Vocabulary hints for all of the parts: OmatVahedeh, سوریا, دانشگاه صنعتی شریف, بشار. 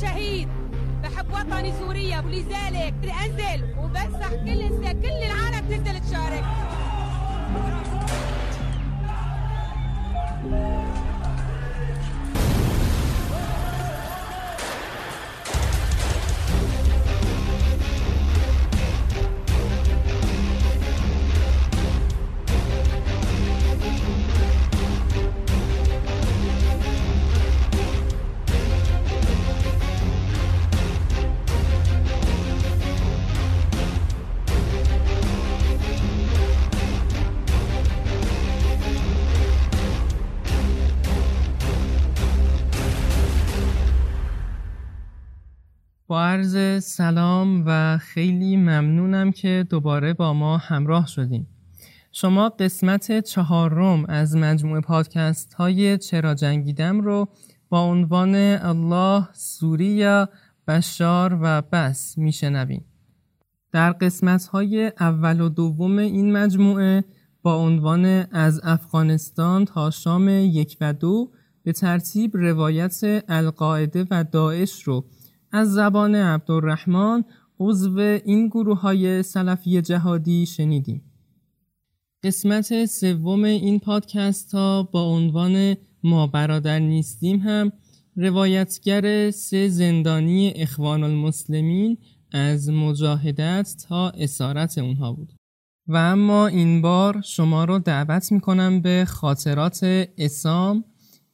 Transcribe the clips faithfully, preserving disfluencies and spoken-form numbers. شهيد، بحب وطني سوريا ولذلك بدي انزل وبنصح كل كل العالم تنزل تشارك. با عرض سلام و خیلی ممنونم که دوباره با ما همراه شدیم. شما قسمت چهارم از مجموعه پادکست های چرا جنگیدم رو با عنوان الله، سوریا، بشار و بس میشنویم. در قسمت های اول و دوم این مجموعه با عنوان از افغانستان تا شام یک و دو به ترتیب روایت القاعده و داعش رو از زبان عبدالرحمن عضو این گروه های سلفی جهادی شنیدیم. قسمت سوم این پادکست ها با عنوان ما برادر نیستیم هم روایتگر سه زندانی اخوان المسلمین از مجاهدت تا اسارت اونها بود. و اما این بار شما رو دعوت میکنم به خاطرات اسام،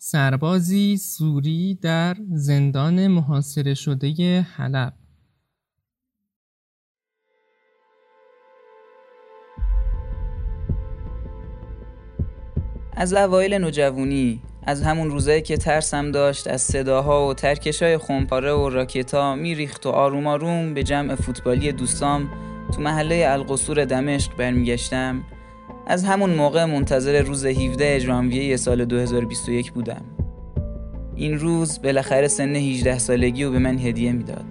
سربازی سوری در زندان محاصره شده حلب. از اوایل نوجوانی، از همون روزایی که ترسم داشت از صداها و ترکشای خمپاره و راکتا میریخت و آروم آروم به جمع فوتبالی دوستام تو محله القصور دمشق برمیگشتم، از همون موقع منتظر روز هفدهم ژانویه سال دو هزار و بیست و یک بودم. این روز بالاخره سن هجده سالگی رو به من هدیه میداد.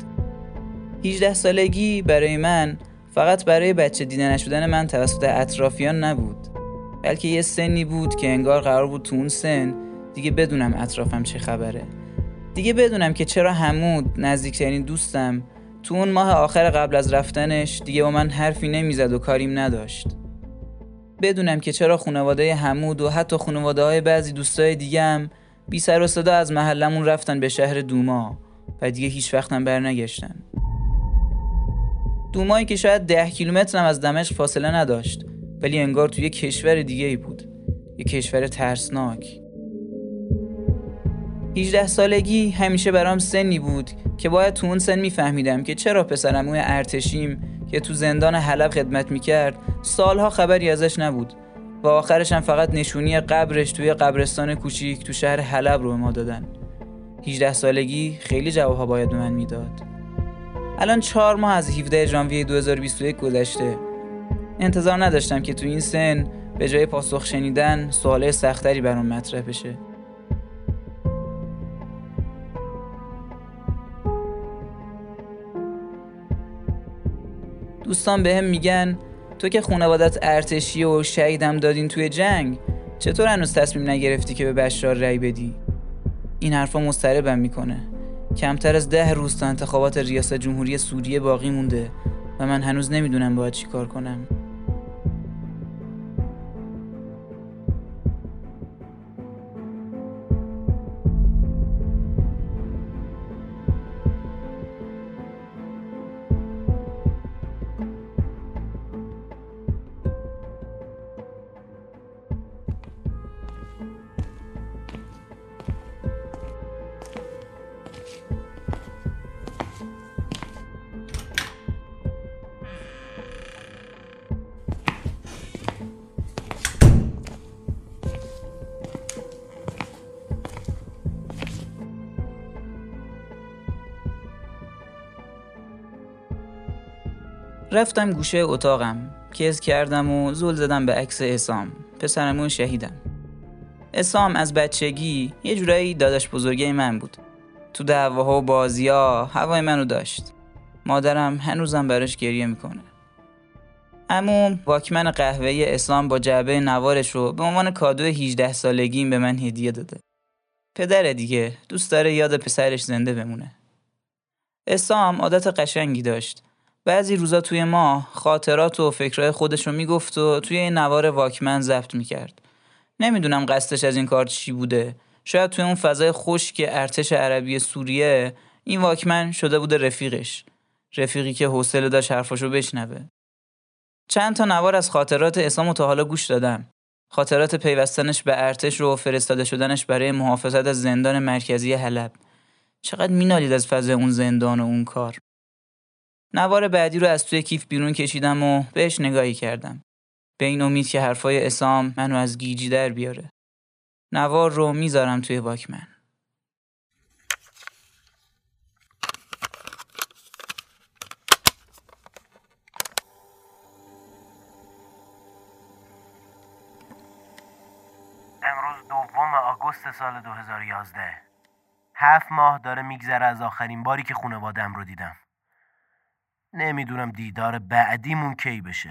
هجده سالگی برای من فقط برای بچه دیده نشدن من توسط اطرافیان نبود، بلکه یه سنی بود که انگار قرار بود تو اون سن دیگه بدونم اطرافم چه خبره، دیگه بدونم که چرا حمود، نزدیکترین دوستم، تو اون ماه آخر قبل از رفتنش دیگه با من حرفی نمیزد و کاریم نداشت. بدونم که چرا خانواده حمود و حتی خانواده های بعضی دوستای دیگه هم بی سر و صدا از محلمون رفتن به شهر دوما و دیگه هیچ وقتم برنگشتن. دومایی که شاید ده کیلومتر هم از دمشق فاصله نداشت، ولی انگار توی کشور دیگه‌ای بود، یه کشور ترسناک. هجده سالگی همیشه برام سنی بود که باید تو اون سن میفهمیدم که چرا پسرعموی ارتشیم که تو زندان حلب خدمت میکرد سالها خبری ازش نبود و آخرش هم فقط نشونی قبرش توی قبرستان کوچیک تو شهر حلب رو به ما دادن. هجده سالگی خیلی جوابها باید به من میداد. الان چهار ماه از هفدهم ژانویه دو هزار و بیست و یک گذشته. انتظار نداشتم که تو این سن به جای پاسخ شنیدن سواله سختری برام مطرح بشه. دوستان به هم میگن تو که خانوادت ارتشی و شهیدم دادین توی جنگ، چطور هنوز تصمیم نگرفتی که به بشار رأی بدی؟ این حرفا مضطربم میکنه. کمتر از ده روز تا انتخابات ریاست جمهوری سوریه باقی مونده و من هنوز نمیدونم باید چی کار کنم. رفتم گوشه اتاقم، کز کردم و زل زدم به عکس اسام، پسرمون شهیدم. اسام از بچگی یه جورایی داداش بزرگی من بود. تو دعواها و بازی‌ها هوای منو داشت. مادرم هنوزم براش گریه میکنه. عموم واکمن قهوه‌ای اسام با جعبه نوارش رو به عنوان کادو هجده سالگیم به من هدیه داده. پدر دیگه دوست داره یاد پسرش زنده بمونه. اسام عادت قشنگی داشت. بعضی روزا توی ماه خاطرات و فکرای خودش رو میگفت و توی این نوار واکمن ضبط میکرد. نمیدونم قصدش از این کار چی بوده. شاید توی اون فضای خشک ارتش عربی سوریه این واکمن شده بوده رفیقش. رفیقی که حوصله داشت حرفاشو بشنوه. چند تا نوار از خاطرات اسامو تا حالا گوش دادم. خاطرات پیوستنش به ارتش رو و فرستاده شدنش برای محافظت از زندان مرکزی حلب. چقدر مینالید از فضای اون زندان و اون کار. نوار بعدی رو از توی کیف بیرون کشیدم و بهش نگاهی کردم. به این امید که حرفای اسام منو از گیجی در بیاره. نوار رو میذارم توی واکمن. امروز دوم آگوست سال دو هزار و یازده. هفت ماه داره میگذره از آخرین باری که خانواده‌ام رو دیدم. نمیدونم دیدار بعدیمون کی بشه.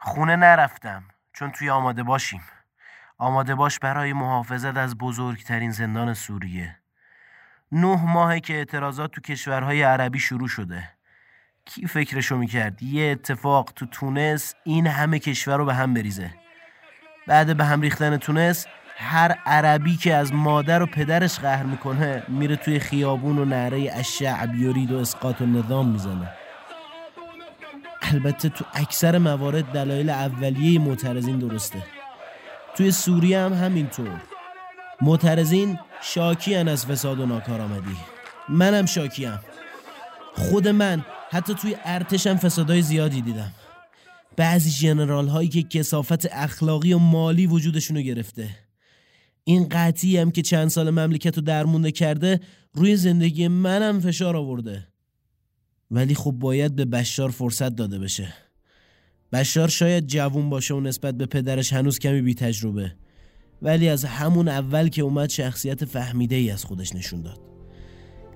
خونه نرفتم چون توی آماده باشیم. آماده باش برای محافظت از بزرگترین زندان سوریه. نه ماهه که اعتراضات تو کشورهای عربی شروع شده. کی فکرشو میکرد یه اتفاق تو تونس این همه کشور رو به هم بریزه. بعد به هم ریختن تونس هر عربی که از مادر و پدرش قهر میکنه میره توی خیابون و نعره الشعب یرید و اسقاط النظام میزنه. البته تو اکثر موارد دلایل اولیه معترضین درسته. توی سوریه هم همینطور. معترضین شاکیان از فساد و ناکارآمدی. منم شاکیم. خود من حتی توی ارتشم فسادهای زیادی دیدم. بعضی ژنرال هایی که کثافت اخلاقی و مالی وجودشونو گرفته. این قطعی هم که چند سال مملکتو درمونده کرده روی زندگی منم فشار آورده. ولی خب باید به بشار فرصت داده بشه. بشار شاید جوون باشه و نسبت به پدرش هنوز کمی بی تجربه، ولی از همون اول که اومد شخصیت فهمیده ای از خودش نشون داد.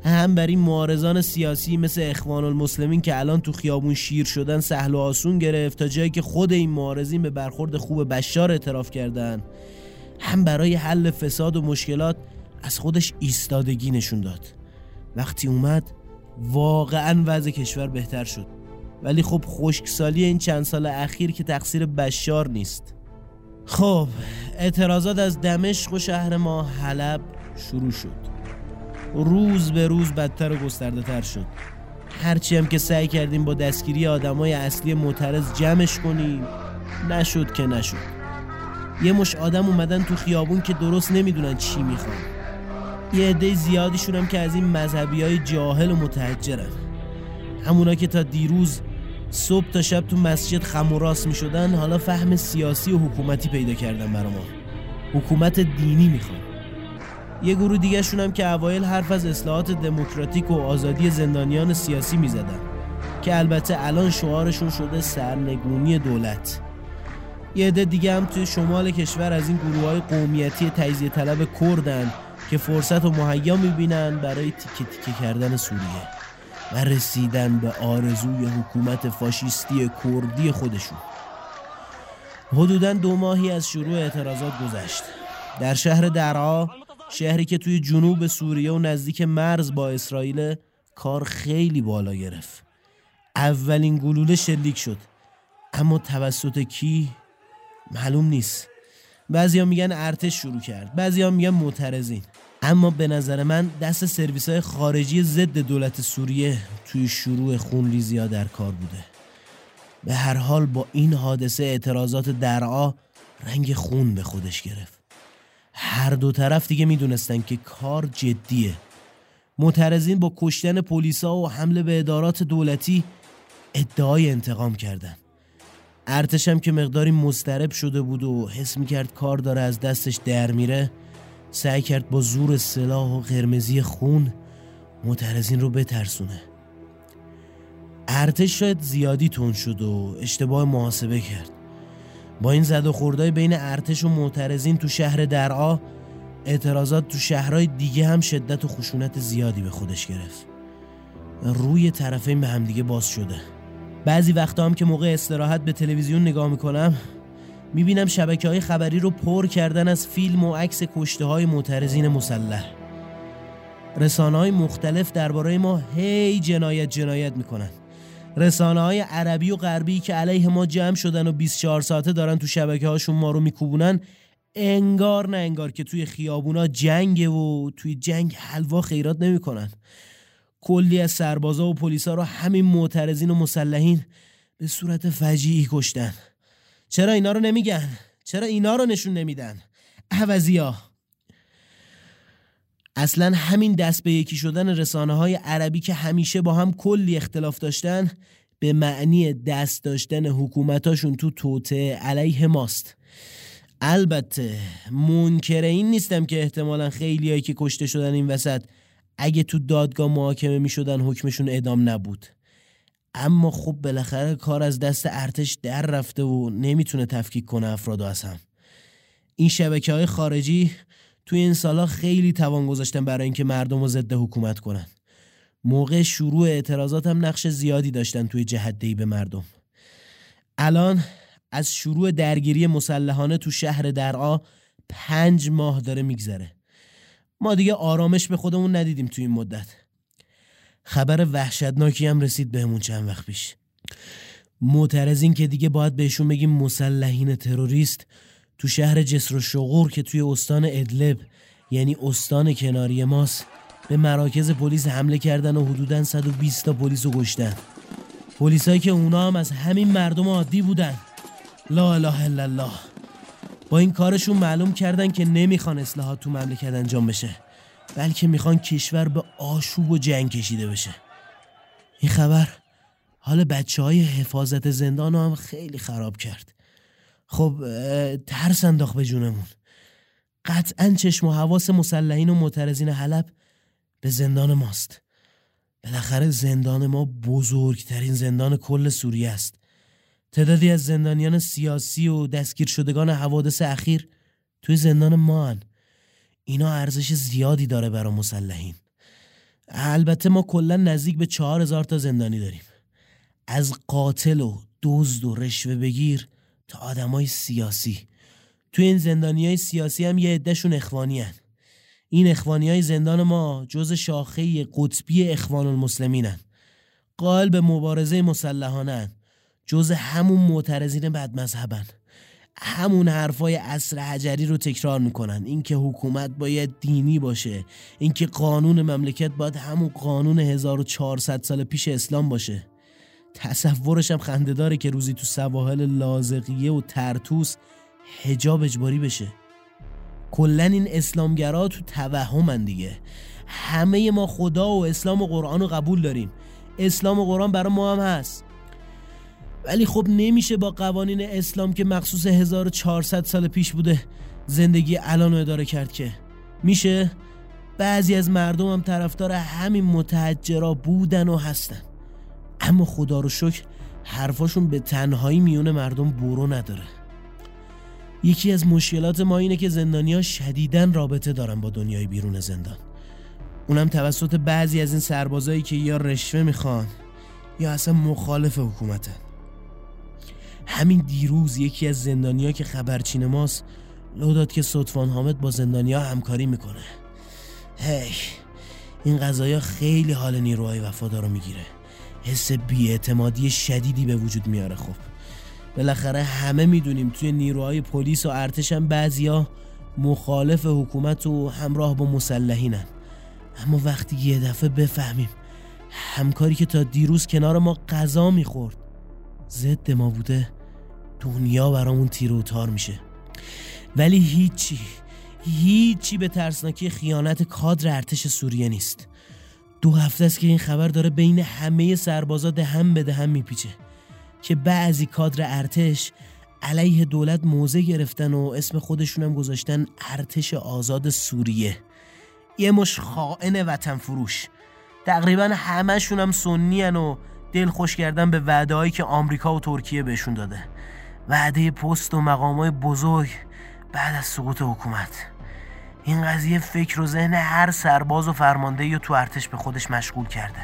هم برای معارضان سیاسی مثل اخوان المسلمین که الان تو خیابون شیر شدن سهل و آسون گرفت، تا جایی که خود این معارضین به برخورد خوب بشار اعتراف کردن، هم برای حل فساد و مشکلات از خودش ایستادگی نشون داد. وقتی اومد واقعا وضع کشور بهتر شد. ولی خب خشکسالی این چند سال اخیر که تقصیر بشار نیست. خب اعتراضات از دمشق و شهر ما حلب شروع شد. روز به روز بدتر و گسترده تر شد. هرچی هم که سعی کردیم با دستگیری آدمای اصلی معترض جمعش کنیم نشد که نشد. یه مش آدم اومدن تو خیابون که درست نمیدونن چی میخوان. یه عده زیادیشون هم که از این مذهبیای جاهل و متحجرن. همونا که تا دیروز صبح تا شب تو مسجد خم و راست میشدن حالا فهم سیاسی و حکومتی پیدا کردن. برا ما حکومت دینی میخوان. یه گروه دیگه شون هم که اوایل حرف از اصلاحات دموکراتیک و آزادی زندانیان سیاسی میزدن که البته الان شعارشون شده سرنگونی دولت. یه عده دیگه هم توی شمال کشور از این گروه‌های قومیتی تجزیه طلب کردن که فرصت و مهیا میبینن برای تیکه تیکه کردن سوریه و رسیدن به آرزوی حکومت فاشیستی کردی خودشون. حدوداً دو ماهی از شروع اعتراضات گذشت. در شهر درعا، شهری که توی جنوب سوریه و نزدیک مرز با اسرائیل، کار خیلی بالا گرفت. اولین گلوله شلیک شد، اما توسط کی؟ معلوم نیست. بعضیا میگن ارتش شروع کرد، بعضیا میگن معترضین، اما به نظر من دست سرویس‌های خارجی ضد دولت سوریه توی شروع خونریزی‌ها در کار بوده. به هر حال با این حادثه اعتراضات درعا رنگ خون به خودش گرفت. هر دو طرف دیگه میدونستن که کار جدیه. معترضین با کشتن پلیسا و حمله به ادارات دولتی ادعای انتقام کردن. ارتش هم که مقداری مضطرب شده بود و حس میکرد کار داره از دستش در میره، سعی کرد با زور سلاح و قرمزی خون معترضین رو بترسونه. ارتش شاید زیادی تند شد و اشتباه محاسبه کرد. با این زد و خوردای بین ارتش و معترضین تو شهر درعا، اعتراضات تو شهرهای دیگه هم شدت و خشونت زیادی به خودش گرفت. روی طرفین به همدیگه باز شده. بعضی وقتا هم که موقع استراحت به تلویزیون نگاه میکنم میبینم شبکه‌های خبری رو پر کردن از فیلم و عکس کشته های معترضین مسلح. رسانه‌های مختلف درباره ما هی جنایت جنایت میکنن. رسانه‌های عربی و غربی که علیه ما جمع شدن و بیست و چهار ساعته دارن تو شبکه‌هاشون ما رو میکوبونن، انگار نه انگار که توی خیابونا جنگه و توی جنگ حلوا خیرات نمیکنن. کلی از سربازا و پلیسا رو همین معترضین و مسلحین به صورت فجیعی کشتن. چرا اینا رو نمیگن؟ چرا اینا رو نشون نمیدن؟ عوضیا. اصلا همین دست به یکی شدن رسانه‌های عربی که همیشه با هم کلی اختلاف داشتن، به معنی دست داشتن حکومتاشون تو توطئه علیه ماست. البته منکر این نیستم که احتمالاً خیلیایی که کشته شدن این وسط اگه تو دادگاه محاکمه می شدن حکمشون اعدام نبود، اما خب بالاخره کار از دست ارتش در رفته و نمیتونه تفکیک کنه افرادو از هم. این شبکه های خارجی توی این سالا خیلی توان گذاشتن برای اینکه مردم رو ضد حکومت کنن. موقع شروع اعتراضات هم نقش زیادی داشتن توی جهت‌دهی به مردم. الان از شروع درگیری مسلحانه تو شهر درعا پنج ماه داره میگذره. ما دیگه آرامش به خودمون ندیدیم تو این مدت. خبر وحشتناکی هم رسید بهمون چند وقت پیش. معترضین که دیگه باید بهشون بگیم مسلحین تروریست، تو شهر جسر الشغور که توی استان ادلب یعنی استان کناری ماست، به مراکز پلیس حمله کردن و حدوداً صد و بیست تا پلیسو کشتن. پلیسایی که اونا هم از همین مردم عادی بودن. لا اله الا الله. با این کارشون معلوم کردن که نمیخوان اصلاحات تو مملکت انجام بشه، بلکه میخوان کشور به آشوب و جنگ کشیده بشه. این خبر حال بچه‌های حفاظت زندان هم خیلی خراب کرد. خب ترس انداخت به جونمون. قطعاً چشم و حواس مسلحین و معترضین حلب به زندان ماست. بالاخره زندان ما بزرگترین زندان کل سوریه است. تعدادی از زندانیان سیاسی و دستگیر شدگان حوادث اخیر توی زندان ما هن. اینا ارزش زیادی داره برای مسلحین. البته ما کلا نزدیک به چهار هزار تا زندانی داریم، از قاتل و دزد و رشوه بگیر تا آدمای سیاسی. توی این زندانیای سیاسی هم یه عدهشون اخوانی هن. این اخوانیای زندان ما جز شاخه قطبی اخوان المسلمین هن. قائل به مبارزه مسلحانه هن. جز همون معترضین بدمذهبن. همون حرفای عصر حجری رو تکرار میکنن، اینکه حکومت باید دینی باشه، اینکه قانون مملکت باید همون قانون هزار و چهارصد سال پیش اسلام باشه. تصورش هم خنده‌داره که روزی تو سواحل لاذقیه و ترتوس حجاب اجباری بشه. کلا این اسلامگرا تو توهمن دیگه. همه ما خدا و اسلام و قرآن رو قبول داریم، اسلام و قرآن برای ما هم هست، ولی خب نمیشه با قوانین اسلام که مخصوص هزار و چهارصد سال پیش بوده زندگی الان رو اداره کرد. که میشه بعضی از مردم هم طرفدار همین متحجرا بودن و هستن، اما خدا رو شکر حرفاشون به تنهایی میون مردم برو نداره. یکی از مشکلات ما اینه که زندانی‌ها شدیداً رابطه دارن با دنیای بیرون زندان، اونم توسط بعضی از این سربازایی که یا رشوه میخوان یا اصلا مخالف حکومتن. همین دیروز یکی از زندانیا که خبرچین ماست لو داد که صدفان حامد با زندانیا همکاری میکنه. هی این قضایا خیلی حال نیروهای وفادارو میگیره، حس بی‌اعتمادی شدیدی به وجود میاره. خب بالاخره همه میدونیم توی نیروهای پلیس و ارتش هم بعضیا مخالف حکومت و همراه با مسلحینن، اما وقتی یه دفعه بفهمیم همکاری که تا دیروز کنار ما قضا میخورد ضد ما بوده، دنیا برامون تیر و تار میشه. ولی هیچی هیچی به ترسناکی خیانت کادر ارتش سوریه نیست. دو هفته است که این خبر داره بین همه سربازا دهم به دهم میپیچه که بعضی کادر ارتش علیه دولت موضع گرفتن و اسم خودشونم گذاشتن ارتش آزاد سوریه. یه مش خائن وطن فروش، تقریبا همشونم سنی هن و دل خوش کردن به وعده‌هایی که آمریکا و ترکیه بهشون داده، وعده پست و مقام‌های بزرگ بعد از سقوط حکومت. این قضیه فکر و ذهن هر سرباز و فرماندهی رو تو ارتش به خودش مشغول کرده.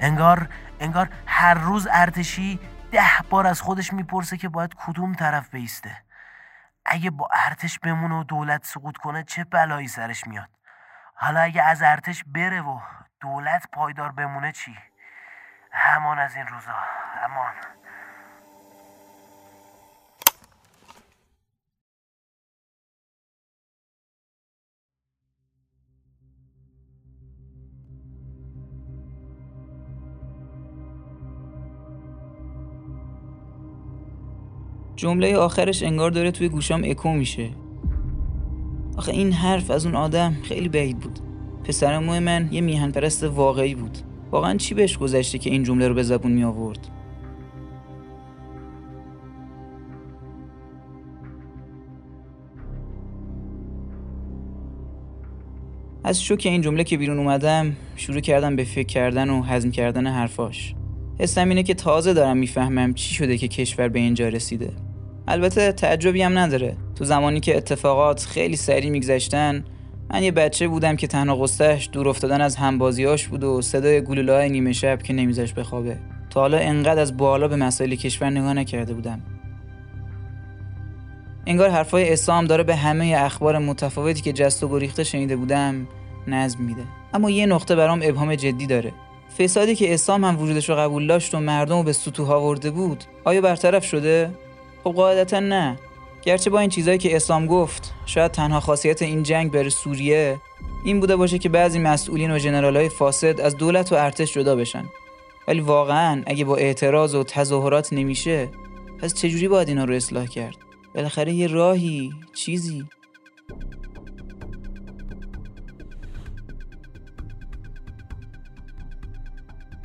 انگار انگار هر روز ارتشی ده بار از خودش میپرسه که باید کدوم طرف بیسته. اگه با ارتش بمونه و دولت سقوط کنه چه بلایی سرش میاد؟ حالا اگه از ارتش بره و دولت پایدار بمونه چی؟ همان از این روزا، همان. جمله آخرش انگار داره توی گوشام اکو میشه. آخه این حرف از اون آدم خیلی بعید بود. پسر موی من یه میهن پرست واقعی بود. واقعا چی بهش گذشته که این جمله رو به زبون می آورد؟ از شوک این جمله که بیرون اومدم شروع کردم به فکر کردن و هضم کردن حرفاش. حسم اینه که تازه دارم میفهمم چی شده که کشور به اینجا رسیده. البته تعجبی هم نداره. تو زمانی که اتفاقات خیلی سریع میگذشتن، من یه بچه بودم که تنها قصه‌اش دور افتادن از همبازیاش بود و صدای گلوله‌های نیمه شب که نمیذاش بخوابه. تا حالا انقدر از بالا به مسائل کشور نگاه نکرده بودم. انگار حرفای اسام داره به همه اخبار متفاوتی که جست و گریخته شنیده بودم نظم میده. اما یه نقطه برام ابهام جدی داره. فسادی که اسلام هم وجودش رو قبول داشت و مردم رو به سطوح آورده بود، آیا برطرف شده؟ خب قاعدتا نه. گرچه با این چیزایی که اسلام گفت، شاید تنها خاصیت این جنگ بر سوریه این بوده باشه که بعضی مسئولین و ژنرال‌های فاسد از دولت و ارتش جدا بشن. ولی واقعاً اگه با اعتراض و تظاهرات نمیشه، پس چجوری باید اینا رو اصلاح کرد؟ بالاخره یه راهی، چیزی.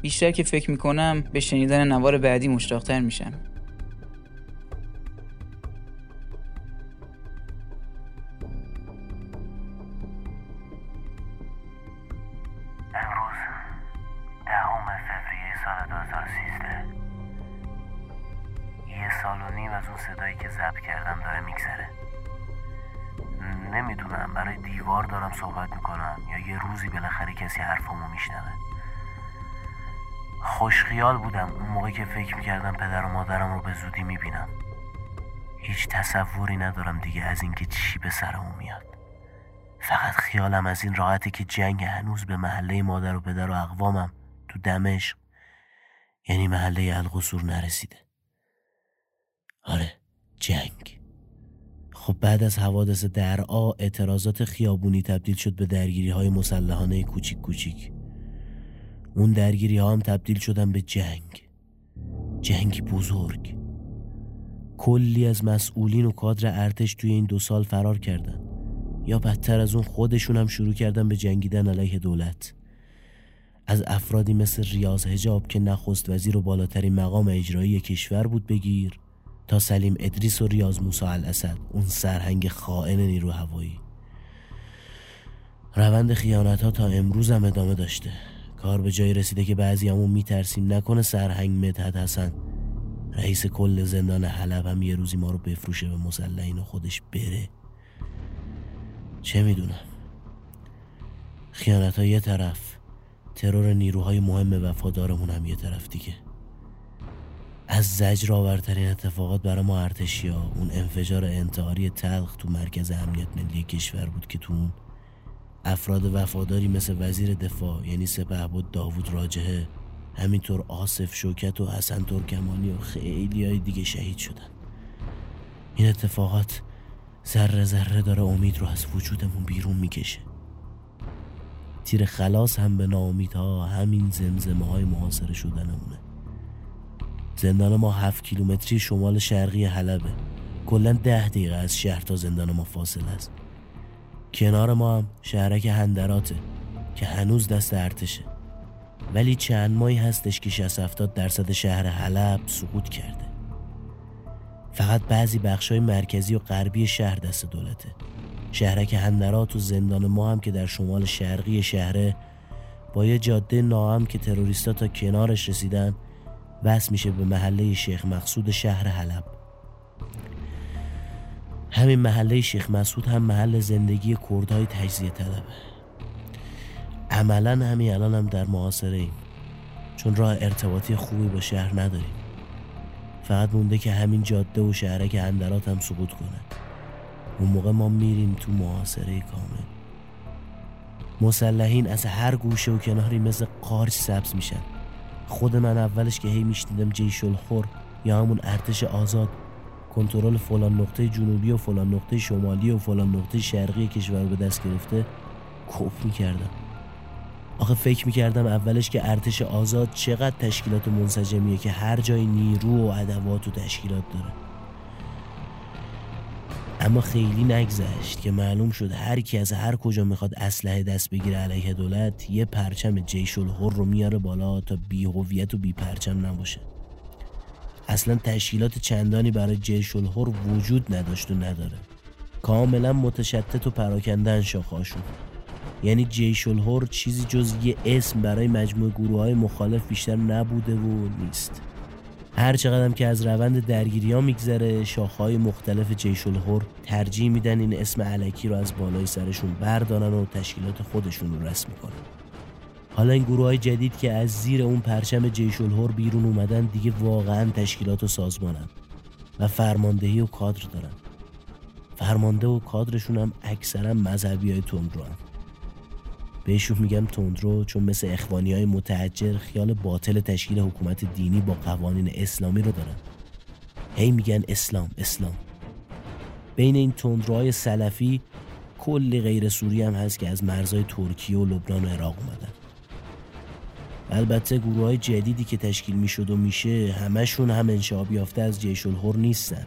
بیشتر که فکر میکنم به شنیدن نوار بعدی مشتاق‌تر میشم. امروز دهم فوریه سال دو هزار و سیزده. یه سال و نیم از اون صدایی که ضبط کردم داره میگذره. نمیدونم برای دیوار دارم صحبت میکنم یا یه روزی بالاخره کسی حرفمو میشنوه. خوشخیال بودم اون موقع که فکر میکردم پدر و مادرم رو به زودی میبینم. هیچ تصوری ندارم دیگه از این که چی به سرمون میاد. فقط خیالم از این راحته که جنگ هنوز به محله مادر و پدر و اقوامم تو دمشق، یعنی محله القصور، نرسیده. آره، جنگ. خب بعد از حوادث درعا اعتراضات خیابونی تبدیل شد به درگیری های مسلحانه کوچیک کوچیک. اون درگیری ها هم تبدیل شدن به جنگ. جنگی بزرگ. کلی از مسئولین و کادر ارتش توی این دو سال فرار کردن، یا بدتر از اون خودشون هم شروع کردن به جنگیدن علیه دولت. از افرادی مثل ریاض حجاب که نخست وزیر و بالاترین مقام اجرایی کشور بود بگیر، تا سلیم ادریس و ریاض موسی الاسد، اون سرهنگ خائن نیرو هوایی. روند خیانت ها تا امروز هم ادامه داشته. کار به جایی رسیده که بعضی همون میترسیم نکنه سرهنگ مدحت حسن، رئیس کل زندان حلب، هم یه روزی ما رو بفروشه به مسلحین و خودش بره. چه میدونم. خیانت ها یه طرف، ترور نیروهای مهم وفادارمون هم یه طرف دیگه. از زجرآورترین اتفاقات برای ما ارتشیا اون انفجار انتحاری تلخ تو مرکز امنیت ملی کشور بود که تو اون افراد وفاداری مثل وزیر دفاع یعنی سپهبد داوود راجحه، همینطور آصف شوکت و حسن ترکمانی و خیلی های دیگه شهید شدن. این اتفاقات ذره ذره داره امید رو از وجودمون بیرون میکشه. تیر خلاص هم به ناامیدها همین زمزمه های محاصره شدنمونه. زندان ما هفت کیلومتری شمال شرقی حلبه. کلا ده دقیقه از شهر تا زندان ما فاصله است. کنار ما هم شهرک هندراته که هنوز دست ارتشه، ولی چند ماهی هستش که شصت هفتاد درصد شهر حلب سقوط کرده. فقط بعضی بخشای مرکزی و غربی شهر دست دولته. شهرک هندرات و زندان ما هم که در شمال شرقی شهره، با یه جاده ناام که تروریستا تا کنارش رسیدن وصل میشه به محله شیخ مقصود شهر حلب. همین محله شیخ مسعود هم محل زندگی کردهای تجزیه طلبه. عملا همین الان هم در محاصره ایم، چون راه ارتباطی خوبی با شهر نداریم. فقط مونده که همین جاده و شهرک اندرات هم سقوط کنه. اون موقع ما میریم تو محاصره کامل. مسلحین از هر گوشه و کناری مثل قارچ سبز میشن. خود من اولش که هی میشنیدم جیش الخور یا همون ارتش آزاد کنترل فلان نقطه جنوبی و فلان نقطه شمالی و فلان نقطه شرقی کشور به دست گرفته، کپ میکردم. آخه فکر میکردم اولش که ارتش آزاد چقدر تشکیلات منسجمیه که هر جای نیرو و ادوات و تشکیلات داره. اما خیلی نگذشت که معلوم شد هر کی از هر کجا میخواد اسلحه دست بگیره علیه دولت، یه پرچم جیش الحر رو میاره بالا تا بی هویت و بی پرچم نباشه. اصلا تشکیلات چندانی برای جیش الحر وجود نداشت و نداره. کاملا متشتت و پراکندن شاخه شد. یعنی جیش الحر چیزی جز یه اسم برای مجموعه گروه‌های مخالف بیشتر نبوده و نیست. هر چقدرم که از روند درگیری‌ها میگذره، شاخه‌های مختلف جیش الحر ترجیح میدن این اسم الکی رو از بالای سرشون بردارن و تشکیلات خودشون رو رسم کنن. حالا این گروه‌های جدید که از زیر اون پرچم جیش الحر بیرون اومدن دیگه واقعاً تشکیلات و سازمانن و فرماندهی و کادر دارن. فرمانده و کادرشون هم اکثراً مذهبیای تندروان. بهشون میگم تندرو چون مثل اخوانی‌های متحجر خیال باطل تشکیل حکومت دینی با قوانین اسلامی رو دارن. هی میگن اسلام اسلام. بین این تندروهای سلفی کلی غیر سوری هم هست که از مرزهای ترکیه و لبنان و عراق اومدن. البته گروه‌های جدیدی که تشکیل میشد و میشه همشون هم انشعاب یافته از جیش الحر نیستن.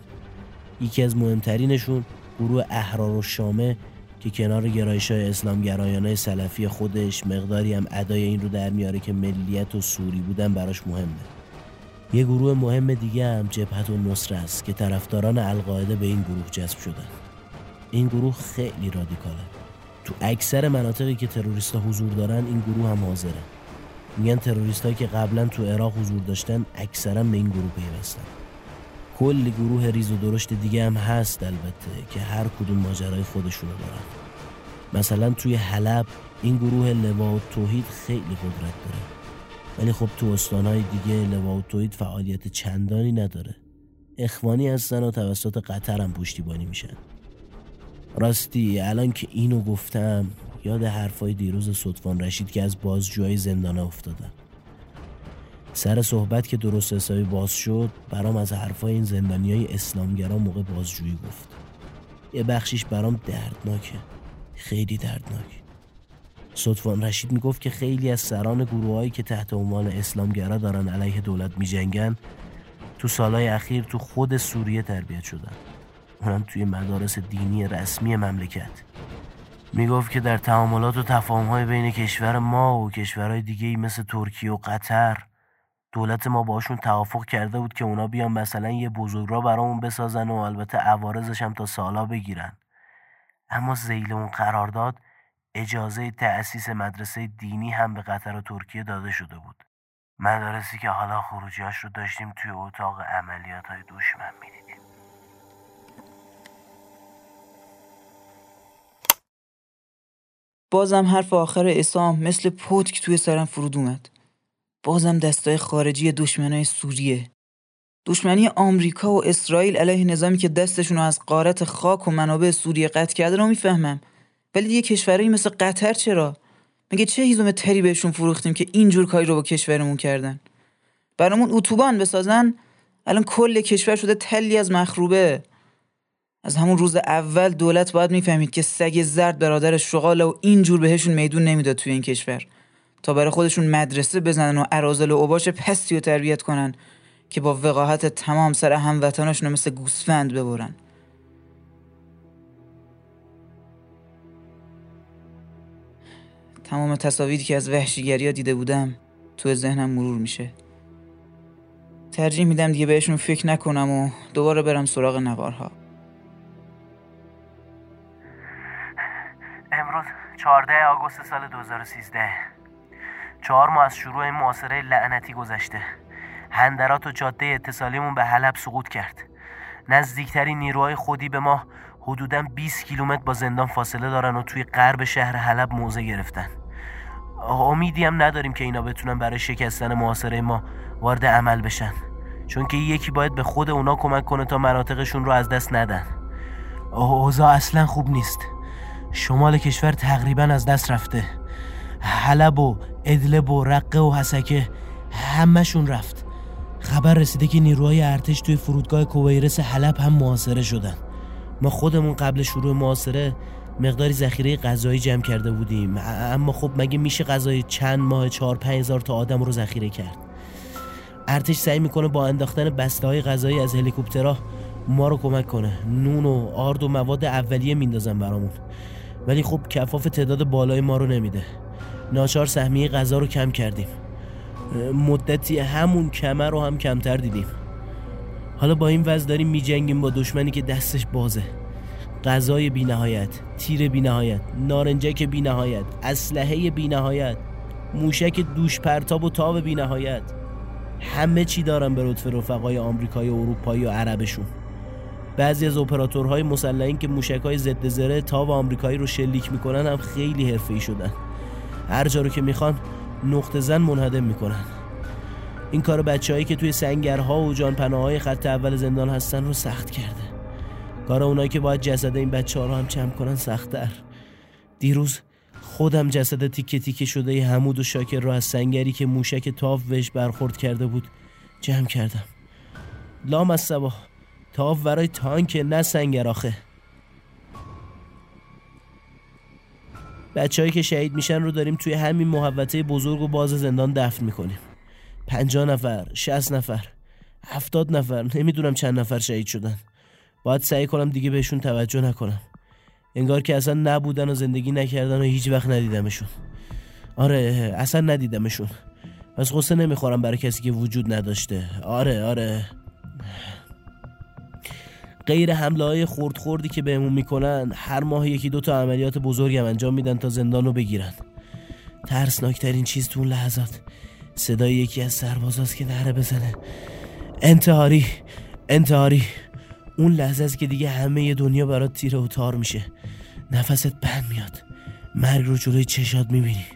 یکی از مهمترینشون گروه احرار الشامه که کنار گرایش‌های اسلام‌گرایانه سلفی خودش مقداری هم ادای این رو در میاره که ملیت و سوری بودن براش مهمه. یه گروه مهم دیگه هم جبهت النصره است که طرفداران القاعده به این گروه جذب شدن. این گروه خیلی رادیکاله. تو اکثر مناطقی که تروریست‌ها حضور دارن این گروه هم حاضره. میگن تروریستایی که قبلا تو عراق حضور داشتن اکثرا به این گروه پیوستن. کلی گروه ریز و درشت دیگه هم هست البته که هر کدوم ماجرای خودشونو دارن. مثلا توی حلب این گروه لواء التوحید خیلی قدرت داره، ولی خب تو استانهای دیگه لواء التوحید فعالیت چندانی نداره. اخوانی هستن و توسط قطر هم پشتیبانی میشن. راستی الان که اینو گفتم یاد حرفای دیروز صدفان رشید که از بازجوهای زندانه افتادن. سر صحبت که درست حسابی باز شد برام از حرفای این زندانیای اسلامگرا موقع بازجویی گفت. یه بخشیش برام دردناکه، خیلی دردناک. صدفان رشید میگفت که خیلی از سران گروهایی که تحت عنوان اسلامگرا دارن علیه دولت میجنگن تو سالهای اخیر تو خود سوریه تربیت شدن، اونم توی مدارس دینی رسمی مملکت. میگفت که در تعاملات و تفاهم‌های بین کشور ما و کشورهای دیگه‌ای مثل ترکیه و قطر دولت ما باشون توافق کرده بود که اونا بیان مثلا یه بزرگ را برامون بسازن و البته عوارضش هم تا سالا بگیرن. اما ذیل اون قرارداد اجازه تأسیس مدرسه دینی هم به قطر و ترکیه داده شده بود. مدارسی که حالا خروجیاش رو داشتیم توی اتاق عملیات های دشمن میدیدیم. بازم حرف آخر اسام مثل پتک توی سرم فرود اومد. بازم دستای خارجی دشمنای سوریه، دشمنی آمریکا و اسرائیل علیه نظامی که دستشون رو از غارت خاک و منابع سوریه قطع کرده رو میفهمم، ولی دیگه کشورایی مثل قطر چرا؟ مگه چه هیزم تری بهشون فروختیم که اینجور کاری رو با کشورمون کردن؟ برامون اتوبان بسازن؟ الان کل کشور شده تلی از مخروبه. از همون روز اول دولت باید میفهمید که سگ زرد برادر شغاله و اینجور بهشون میدون نمیداد توی این کشور تا برای خودشون مدرسه بزنن و اراذل و اوباش پستی رو تربیت کنن که با وقاحت تمام سر هموطناشون مثل گوسفند ببرن. تمام تصاویری که از وحشیگری‌ها دیده بودم تو ذهنم مرور میشه. ترجیح میدم دیگه بهشون فکر نکنم و دوباره برم سراغ نوارها. امروز چهاردهم آگوست سال دو هزار و سیزده، چهار ماه از شروع این محاصره لعنتی گذشته. هندرات و جاده اتصالیمون به حلب سقوط کرد. نزدیکترین نیروهای خودی به ما حدوداً بیست کیلومتر با زندان فاصله دارن و توی غرب شهر حلب موضع گرفتن. امیدی هم نداریم که اینا بتونن برای شکستن محاصره ما وارد عمل بشن، چون که یکی باید به خود اونا کمک کنه تا مناطقشون رو از دست ندن. اوضاع اصلاً خوب نیست. شمال کشور تقریباً از دست رفته. حلب و ادلب و رقه و حسکه همشون رفت. خبر رسیده که نیروهای ارتش توی فرودگاه کویرس حلب هم محاصره شدن. ما خودمون قبل شروع محاصره مقداری ذخیره غذایی جمع کرده بودیم، اما خب مگه میشه غذای چند ماه چهار پنج هزار تا آدم رو ذخیره کرد؟ ارتش سعی میکنه با انداختن بسته‌های غذایی از هلیکوپترها ما رو کمک کنه. نون و آرد و مواد اولیه میندازن برامون، ولی خب کفاف تعداد بالای ما رو نمیده. ناچار سهمیه غذا رو کم کردیم. مدتی همون کمر رو هم کمتر دیدیم. حالا با این وضع داریم میجنگیم با دشمنی که دستش بازه. غذای بی نهایت، تیر بی نهایت، نارنجک بی نهایت، اسلحه بی نهایت، موشک دوش پرتاب و تاب بی نهایت. همه چی دارن به لطف رفقای آمریکایی و اروپایی و عربشون. بعضی از اپراتورهای مسلحین که موشک‌های ضد زره تاب آمریکایی رو شلیک میکنن هم خیلی حرفه‌ای شدن. هر جا رو که میخوان نقطه زن منهدم میکنن. این کار بچه‌هایی که توی سنگرها و جانپناه‌های خط اول زندان هستن رو سخت کرده. کار اونایی که باید جسد این بچه‌ها رو هم جمع کنن سخت‌تر. دیروز خودم جسد تیکه تیکه شده حمود و شاکر رو از سنگری که موشک تاو بهش برخورد کرده بود جمع کردم. لام از صباح تاو برای تانک نه سنگر آخه. بچه‌هایی که شهید میشن رو داریم توی همین محوطه بزرگ و باز زندان دفن میکنیم. پنجاه نفر، شصت نفر، هفتاد نفر، نمیدونم چند نفر شهید شدن. باید سعی کنم دیگه بهشون توجه نکنم. انگار که اصلا نبودن و زندگی نکردن و هیچ وقت ندیدمشون. آره اصلا ندیدمشون. پس قصه نمیخورم برای کسی که وجود نداشته. آره آره. غیر حمله های خورد خوردی که بهمون میکنن، هر ماه یکی دو تا عملیات بزرگم انجام میدن تا زندان رو بگیرن. ترسناکترین چیز تو اون لحظات صدای یکی از سربازاست که نعره بزنه انتحاری انتحاری. اون لحظه است که دیگه همه دنیا برات تیره و تار میشه. نفست بند میاد. مرگ رو جلوی چشات میبینی.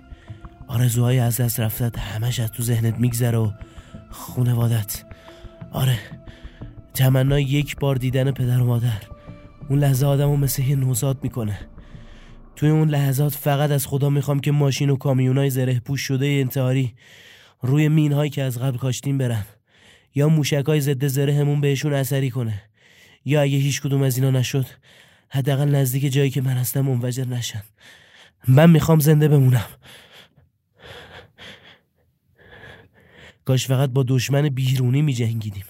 آرزوهای از دست رفتت همش از تو ذهنت میگذره و خونوادت. آره تمنای یک بار دیدن پدر و مادر. اون لحظه آدمو مثل یه نوزاد میکنه. توی اون لحظات فقط از خدا میخوام که ماشین و کامیونای زره پوش شده انتحاری روی مینهایی که از قبل کاشتیم برن، یا موشکای ضد زرهمون بهشون اثری کنه، یا اگه هیچ کدوم از اینا نشد حداقل نزدیک جایی که من هستم منفجر نشن. من میخوام زنده بمونم. کاش فقط با دشمن بیرونی میجنگیدیم.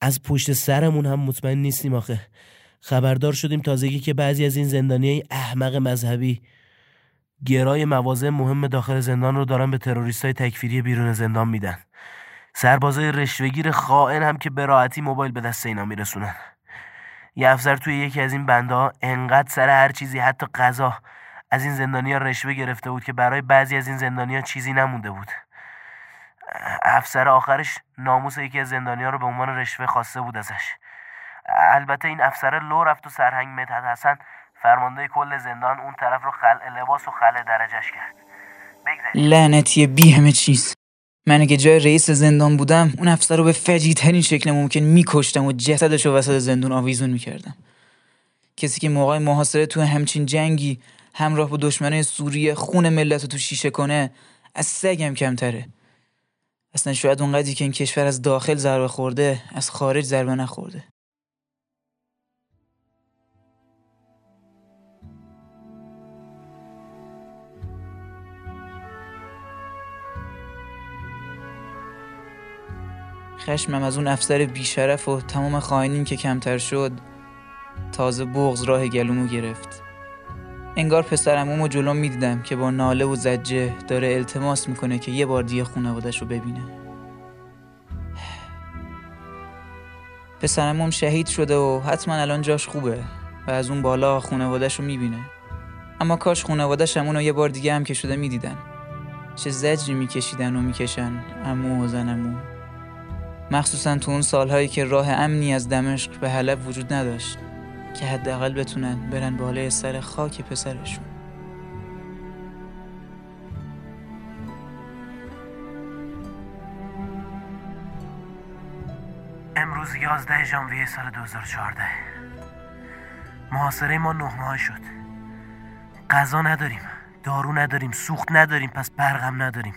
از پشت سرمون هم مطمئن نیستیم آخه. خبردار شدیم تازگی که بعضی از این زندانیای احمق مذهبی گرای مواضع مهم داخل زندان رو دارن به تروریستای تکفیری بیرون زندان میدن. سربازای رشوه‌گیر خائن هم که به راحتی موبایل به دست اینا میرسونن. یه افسر توی یکی از این بنده‌ها انقدر سر هر چیزی حتی غذا از این زندانی‌ها رشوه گرفته بود که برای بعضی از این زندانی‌ها چیزی نمونده بود. افسر آخرش ناموس یکی از زندانی‌ها رو به عنوان رشوه خواسته بود ازش. البته این افسر لو رفت و سرهنگ مدحت حسن فرمانده کل زندان اون طرف رو خلع لباس و خلع درجهش کرد. لعنتی بی همه چیز. من اگه جای رئیس زندان بودم اون افسر رو به فجیع‌ترین شکل ممکن میکشتم و جسدش رو وسط زندان آویزون میکردم. کسی که موقع محاصره تو همچین جنگی همراه با دشمنای سوریه خون ملت رو تو شیشه کنه از سگم کمتره. اصلا شاید اونقدری که این کشور از داخل ضربه خورده از خارج ضربه نخورده. خشمم از اون افسر بیشرف و تمام خائنین که کمتر شد تازه بغض راه گلومو گرفت. انگار پسرعمومو جلوم میدیدم که با ناله و زجه داره التماس میکنه که یه بار دیگه خانواده‌شو ببینه. پسرعموم شهید شده و حتما الان جاش خوبه و از اون بالا خانواده‌شو میبینه. اما کاش خانواده‌ش همونو یه بار دیگه هم که شده میدیدن. چه زجری میکشیدن و میکشن عمو و زنمو. مخصوصا تو اون سالهایی که راه امنی از دمشق به حلب وجود نداشت که حداقل بتونن برن بالای سر خاک پسرشون. امروز یازده ژانویه سال دو هزار و چهارده. محاصره ما نه ماه شد. غذا نداریم، دارو نداریم، سوخت نداریم، پس برقم نداریم،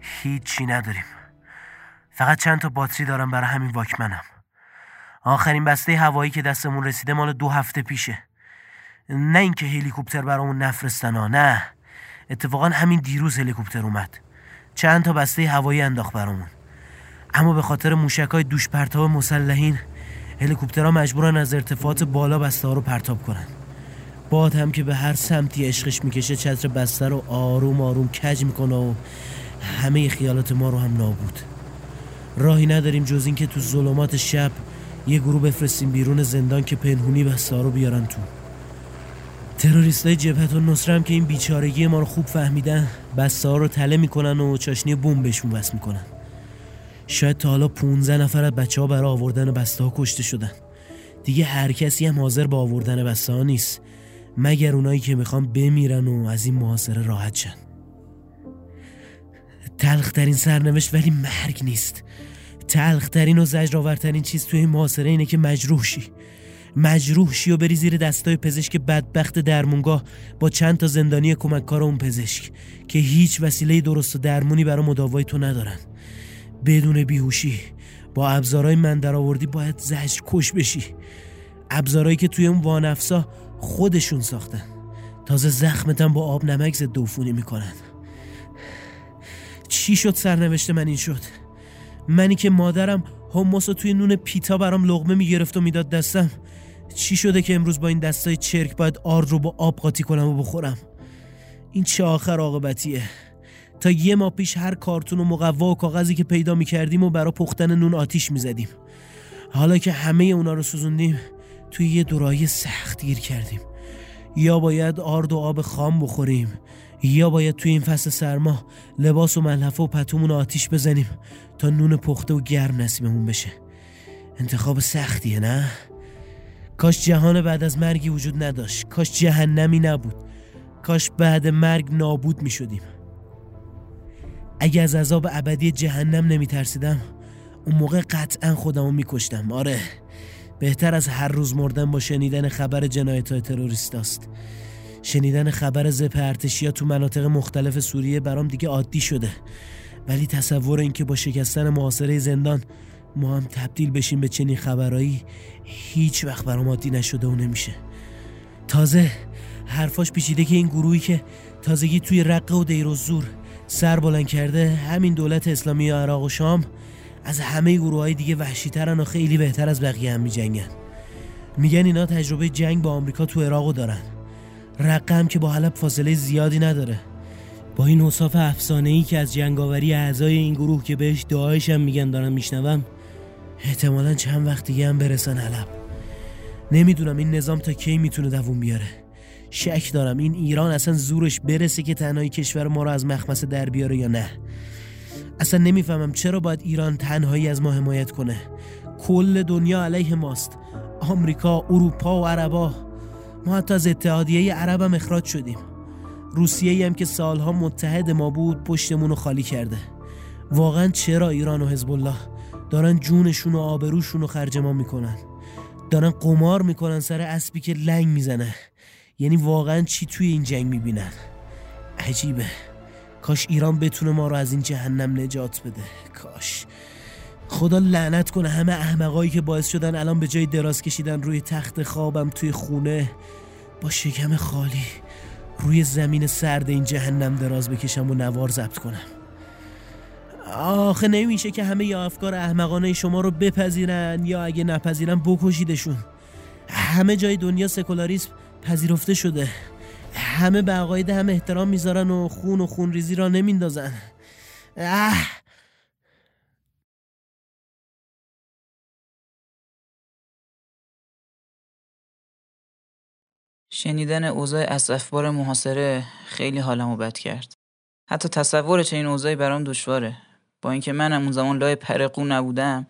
هیچی نداریم. فقط چند تا باتری دارم برای همین واکمنم. آخرین بسته هوایی که دستمون رسیده مال دو هفته پیشه. نه اینکه هلیکوپتر برامون نفرستن ها، نه، اتفاقا همین دیروز هلیکوپتر اومد، چند تا بسته هوایی انداخت برامون. اما به خاطر موشکای دوش پرتاب مسلحین، هلیکوپترها مجبورن از ارتفاعات بالا بسته ها رو پرتاب کنن. باد هم که به هر سمتی عشقش میکشه چتر بسته رو آروم آروم کج میکنه و همه خیالات ما رو هم نابود. راهی نداریم جز این که تو ظلمات شب یه گروه بفرستیم بیرون زندان که پنهونی بسته رو بیارن تو. تروریستای جبهت النصره هم که این بیچارگی ما رو خوب فهمیدن، بسته ها رو تله میکنن و چاشنی بمب بهشون وصل میکنن. شاید تا حالا پونزده نفر از بچه‌ها برای آوردن بسته ها کشته شدن. دیگه هر کسی هم حاضر به آوردن بسته ها نیست، مگر اونایی که میخوان بمیرن و از این محاصره راحت شن. تلخترین سرنوشت ولی مرگ نیست. تلخترین و زجرآورترین چیز توی این محاصره اینه که مجروح شی. مجروح شی و بری زیر دستای پزشک بدبخت درمونگاه با چند تا زندانی کمککار اون پزشک که هیچ وسیله درست و درمونی برای مداوای تو ندارن. بدون بیهوشی با ابزارهای من درآوردی باید زجر کش بشی، ابزارهایی که توی اون وانفسا خودشون ساختن. تازه زخمتم با آب نمک ضد عفونی میکنن. چی شد سرنوشت من این شد؟ منی که مادرم حموسو توی نون پیتا برام لقمه میگرفت و میداد دستم، چی شده که امروز با این دستای چرک باید آرد رو با آب قاطی کنم و بخورم؟ این چه آخر عاقبتیه؟ تا یه ماه پیش هر کارتون و مقوا و کاغذی که پیدا میکردیم و برای پختن نون آتیش میزدیم. حالا که همه اونا رو سوزوندیم توی یه دوراهی سخت گیر کردیم. یا باید آرد و آب خام بخوریم، یا باید توی این فصل سرما لباس و ملحفه و پتومون آتیش بزنیم تا نون پخته و گرم نصیبمون بشه. انتخاب سختیه نه؟ کاش جهان بعد از مرگی وجود نداشت، کاش جهنمی نبود، کاش بعد مرگ نابود می شدیم. اگه از عذاب ابدی جهنم نمی ترسیدم اون موقع قطعا خودمو می کشتم. آره، بهتر از هر روز مردن با شنیدن خبر جنایت‌های تروریستاست. شنیدن خبر ذبح ارتشی‌ها تو مناطق مختلف سوریه برام دیگه عادی شده، ولی تصور این که با شکستن محاصره زندان ما هم تبدیل بشیم به چنین خبرایی هیچ وقت برام عادی نشده و نمیشه. تازه حرفاش پیچیده که این گروهی که تازگی توی رقه و دیر و زور سر بلند کرده، همین دولت اسلامی عراق و شام، از همه گروه‌های دیگه وحشی‌ترن و خیلی بهتر از بقیه هم می‌جنگن. میگن اینا تجربه جنگ با آمریکا تو عراقو دارن. رقم که با حلب فاصله زیادی نداره. با این اوصاف افسانه‌ای که از جنگاوری اعضای این گروه که بهش داعش هم میگن دارم میشنوم، احتمالاً چند وقت دیگه هم برسن حلب. نمیدونم این نظام تا کی میتونه دووم بیاره. شک دارم این ایران اصلا زورش برسه که تنهایی کشور ما رو از مخمصه در بیاره یا نه. اصلا نمیفهمم چرا باید ایران تنهایی از ما حمایت کنه. کل دنیا علیه ماست، آمریکا، اروپا و عربا. ما حتی از اتحادیه عرب هم اخراج شدیم. روسیه هم که سالها متحد ما بود پشتمون رو خالی کرده. واقعا چرا ایران و حزب الله دارن جونشون و آبروشون رو خرج ما میکنن؟ دارن قمار میکنن سر اسبی که لنگ میزنه. یعنی واقعا چی توی این جنگ میبینن؟ عجیبه. کاش ایران بتونه ما رو از این جهنم نجات بده. کاش. خدا لعنت کنه همه احمقایی که باعث شدن الان به جای دراز کشیدن روی تخت خوابم توی خونه با شکم خالی روی زمین سرد این جهنم دراز بکشم و نوار ضبط کنم. آخه نمیشه که همه یا افکار احمقانه شما رو بپذیرن یا اگه نپذیرن بکشیدشون. همه جای دنیا سکولاریسم پذیرفته شده، همه به عقاید هم احترام میذارن و خون و خون ریزی را نمیندازن. اه شنیدن اوضاع اسفبار محاصره خیلی حالمو بد کرد. حتی تصور چنین اوضاعی برام دشواره. با اینکه منم اون زمان لای پرقو نبودم،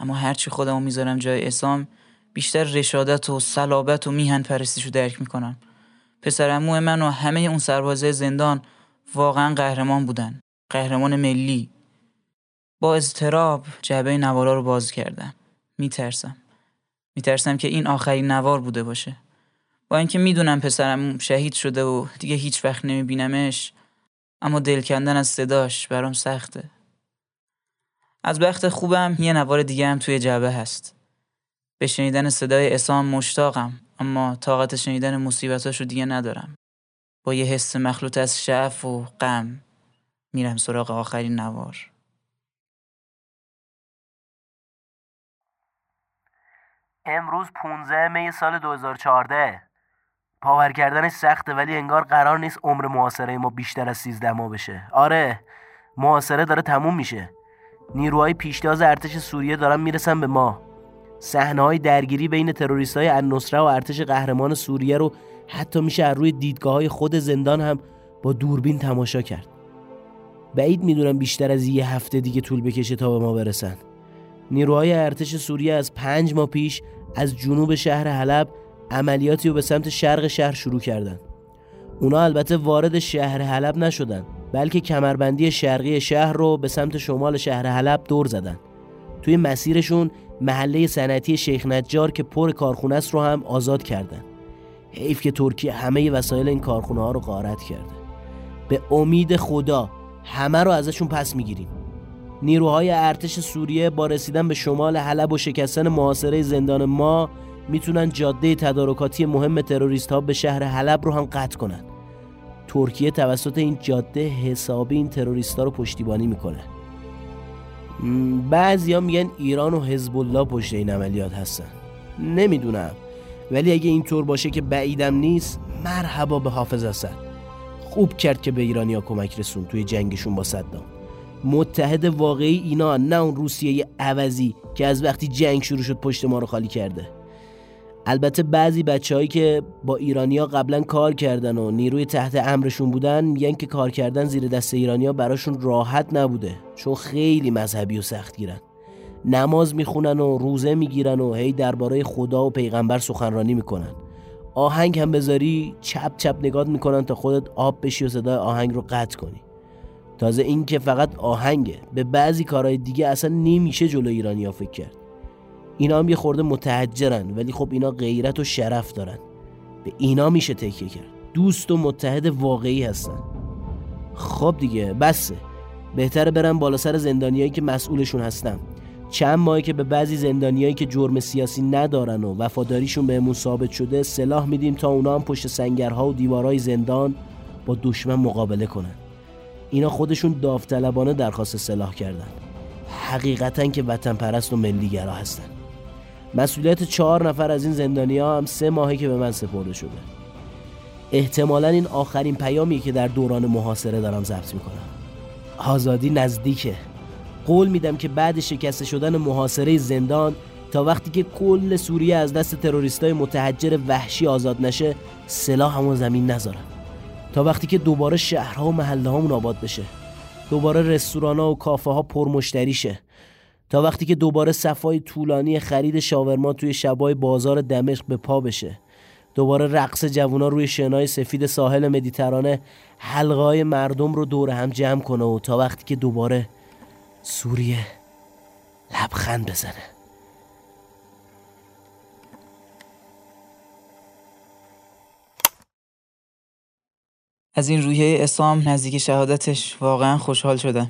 اما هرچی خودمو میذارم جای اسام بیشتر رشادت و صلابت و میهن پرستیشو درک میکنم. پسرعمو من و همه اون سربازای زندان واقعا قهرمان بودن، قهرمان ملی. با اضطراب جعبه نوارا رو باز کردم. میترسم میترسم که این آخرین نوار بوده باشه. با اینکه میدونم پسرم شهید شده و دیگه هیچ وقت نمیبینمش، اما دل کندن از صداش برام سخته. از بخت خوبم یه نوار دیگه هم توی جعبه هست. به شنیدن صدای عصام مشتاقم، اما طاقت شنیدن مصیبتاشو دیگه ندارم. با یه حس مخلوط از شعف و غم میرم سراغ آخرین نوار. امروز پانزده می سال دو هزار و چهارده. باور کردنش سخته، ولی انگار قرار نیست عمر محاصره ما بیشتر از سیزده ماه بشه. آره، محاصره داره تموم میشه. نیروهای پیشتاز ارتش سوریه دارن میرسن به ما. صحنه‌های درگیری بین تروریست‌های النصره و ارتش قهرمان سوریه رو حتی میشه از روی دیدگاه‌های خود زندان هم با دوربین تماشا کرد. بعید میدونم بیشتر از یه هفته دیگه طول بکشه تا به ما برسن. نیروهای ارتش سوریه از پنج ماه پیش از جنوب شهر حلب عملیاتی رو به سمت شرق شهر شروع کردن. اونا البته وارد شهر حلب نشدن، بلکه کمربندی شرقی شهر رو به سمت شمال شهر حلب دور زدن. توی مسیرشون محله صنعتی شیخ نجار که پر کارخونه است رو هم آزاد کردن. حیف که ترکیه همه وسایل این کارخونه ها رو غارت کرده. به امید خدا همه رو ازشون پس میگیریم. نیروهای ارتش سوریه با رسیدن به شمال حلب و شکستن محاصره زندان ما میتونن جاده تدارکاتی مهم تروریست ها به شهر حلب رو هم قطع کنن. ترکیه توسط این جاده حسابی این تروریست ها رو پشتیبانی میکنه. بعضی ها میگن ایران و حزب الله پشت این عملیات هستن، نمیدونم، ولی اگه اینطور باشه که بعیدم نیست، مرحبا به حافظ اسد. خوب کرد که به ایرانی ها کمک رسون توی جنگشون با صدام. متحد واقعی اینا، نه اون روسیه عوضی که از وقتی جنگ شروع شد پشت ما رو خالی کرده. البته بعضی بچه‌هایی که با ایرانی‌ها قبلا کار کردن و نیروی تحت امرشون بودن میگن که کار کردن زیر دست ایرانی‌ها براشون راحت نبوده، چون خیلی مذهبی و سختگیرن. نماز میخونن و روزه میگیرن و هی درباره خدا و پیغمبر سخنرانی میکنن. آهنگ هم بذاری چپ چپ نگات میکنن تا خودت آب بشی و صدای آهنگ رو قطع کنی. تازه این که فقط آهنگه، به بعضی کارهای دیگه اصلا نمیشه جلو ایرانی‌ها فکر کرد. اینا هم یه خورده متحجرن، ولی خب اینا غیرت و شرف دارن، به اینا میشه تکیه کرد. دوست و متحد واقعی هستن. خب دیگه بسه، بهتره برم بالا سر زندانیایی که مسئولشون هستم. چند ماهی که به بعضی زندانیایی که جرم سیاسی ندارن و وفاداریشون بهمون ثابت شده سلاح میدیم تا اونا هم پشت سنگرها و دیوارهای زندان با دشمن مقابله کنن. اینا خودشون داوطلبانه درخواست سلاح کردن، حقیقتاً که وطن پرست و ملی‌گرا هستن. مسئولیت چهار نفر از این زندانی‌ها هم سه ماهی که به من سپرده شده. احتمالاً این آخرین پیامیه که در دوران محاصره دارم ضبط می‌کنم. آزادی نزدیکه. قول میدم که بعد شکست شدن محاصره زندان تا وقتی که کل سوریه از دست تروریستای متحجر وحشی آزاد نشه، سلاحمو زمین نذارم. تا وقتی که دوباره شهرها و محله‌هامون آباد بشه، دوباره رستوران‌ها و کافه‌ها پرمشتری شه، تا وقتی که دوباره صفای طولانی خرید شاورما توی شبای بازار دمشق به پا بشه، دوباره رقص جوونا روی شنای سفید ساحل مدیترانه حلقه‌های مردم رو دور هم جمع کنه، و تا وقتی که دوباره سوریه لبخند بزنه. از این روحیه عصام نزدیک شهادتش واقعا خوشحال شدم،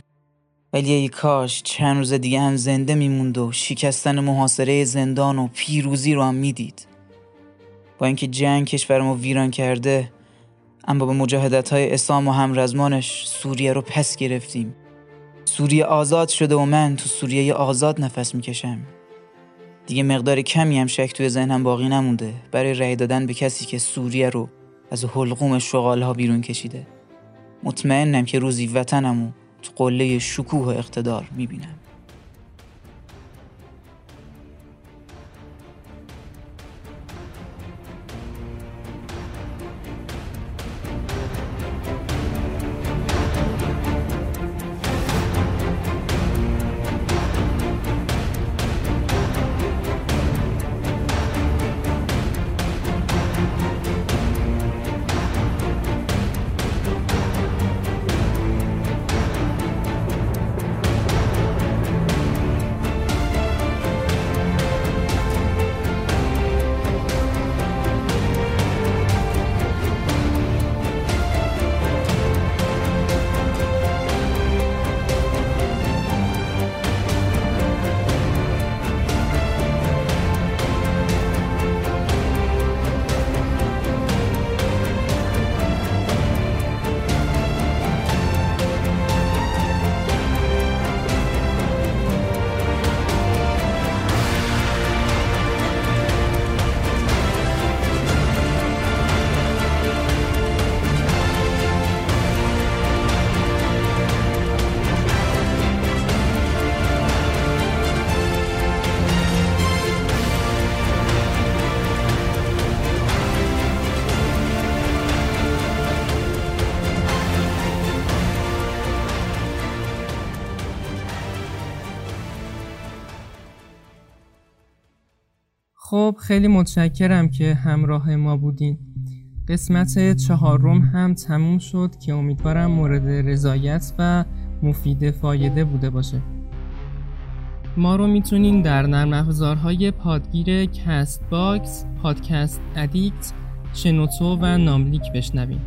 ولی ای کاش چند روز دیگه هم زنده میموند و شکستن محاصره زندان و پیروزی رو هم میدید. با اینکه جنگ کشورمو ویران کرده، اما با مجاهدت‌های عصام و همرزمانش سوریه رو پس گرفتیم. سوریه آزاد شده و من تو سوریه آزاد نفس میکشم. دیگه مقدار کمی هم شک توی ذهنم باقی نمونده برای رأی دادن به کسی که سوریه رو از حلقوم شغال‌ها بیرون کشیده. مطمئنم که روزی وطنمو تو قله شکوه اقتدار میبینم. خب خیلی متشکرم که همراه ما بودین. قسمت چهارم هم تموم شد که امیدوارم مورد رضایت و مفید فایده بوده باشه. ما رو میتونین در نرم افزارهای پادگیر کست باکس، پادکست ادیکت، شنوتو و ناملیک بشنوین.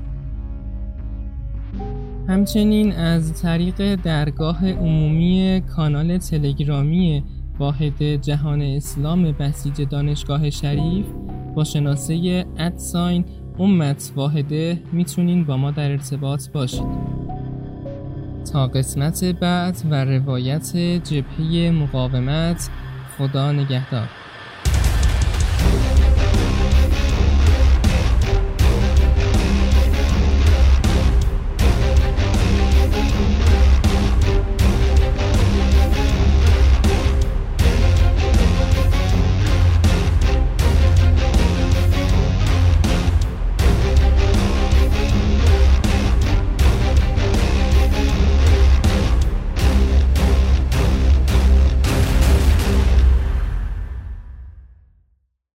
همچنین از طریق درگاه عمومی کانال تلگرامی واحد جهان اسلام بسیج دانشگاه شریف با شناسه ادساین امت واحده میتونین با ما در ارتباط باشید. تا قسمت بعد و روایت جبهه مقاومت، خدا نگهدار.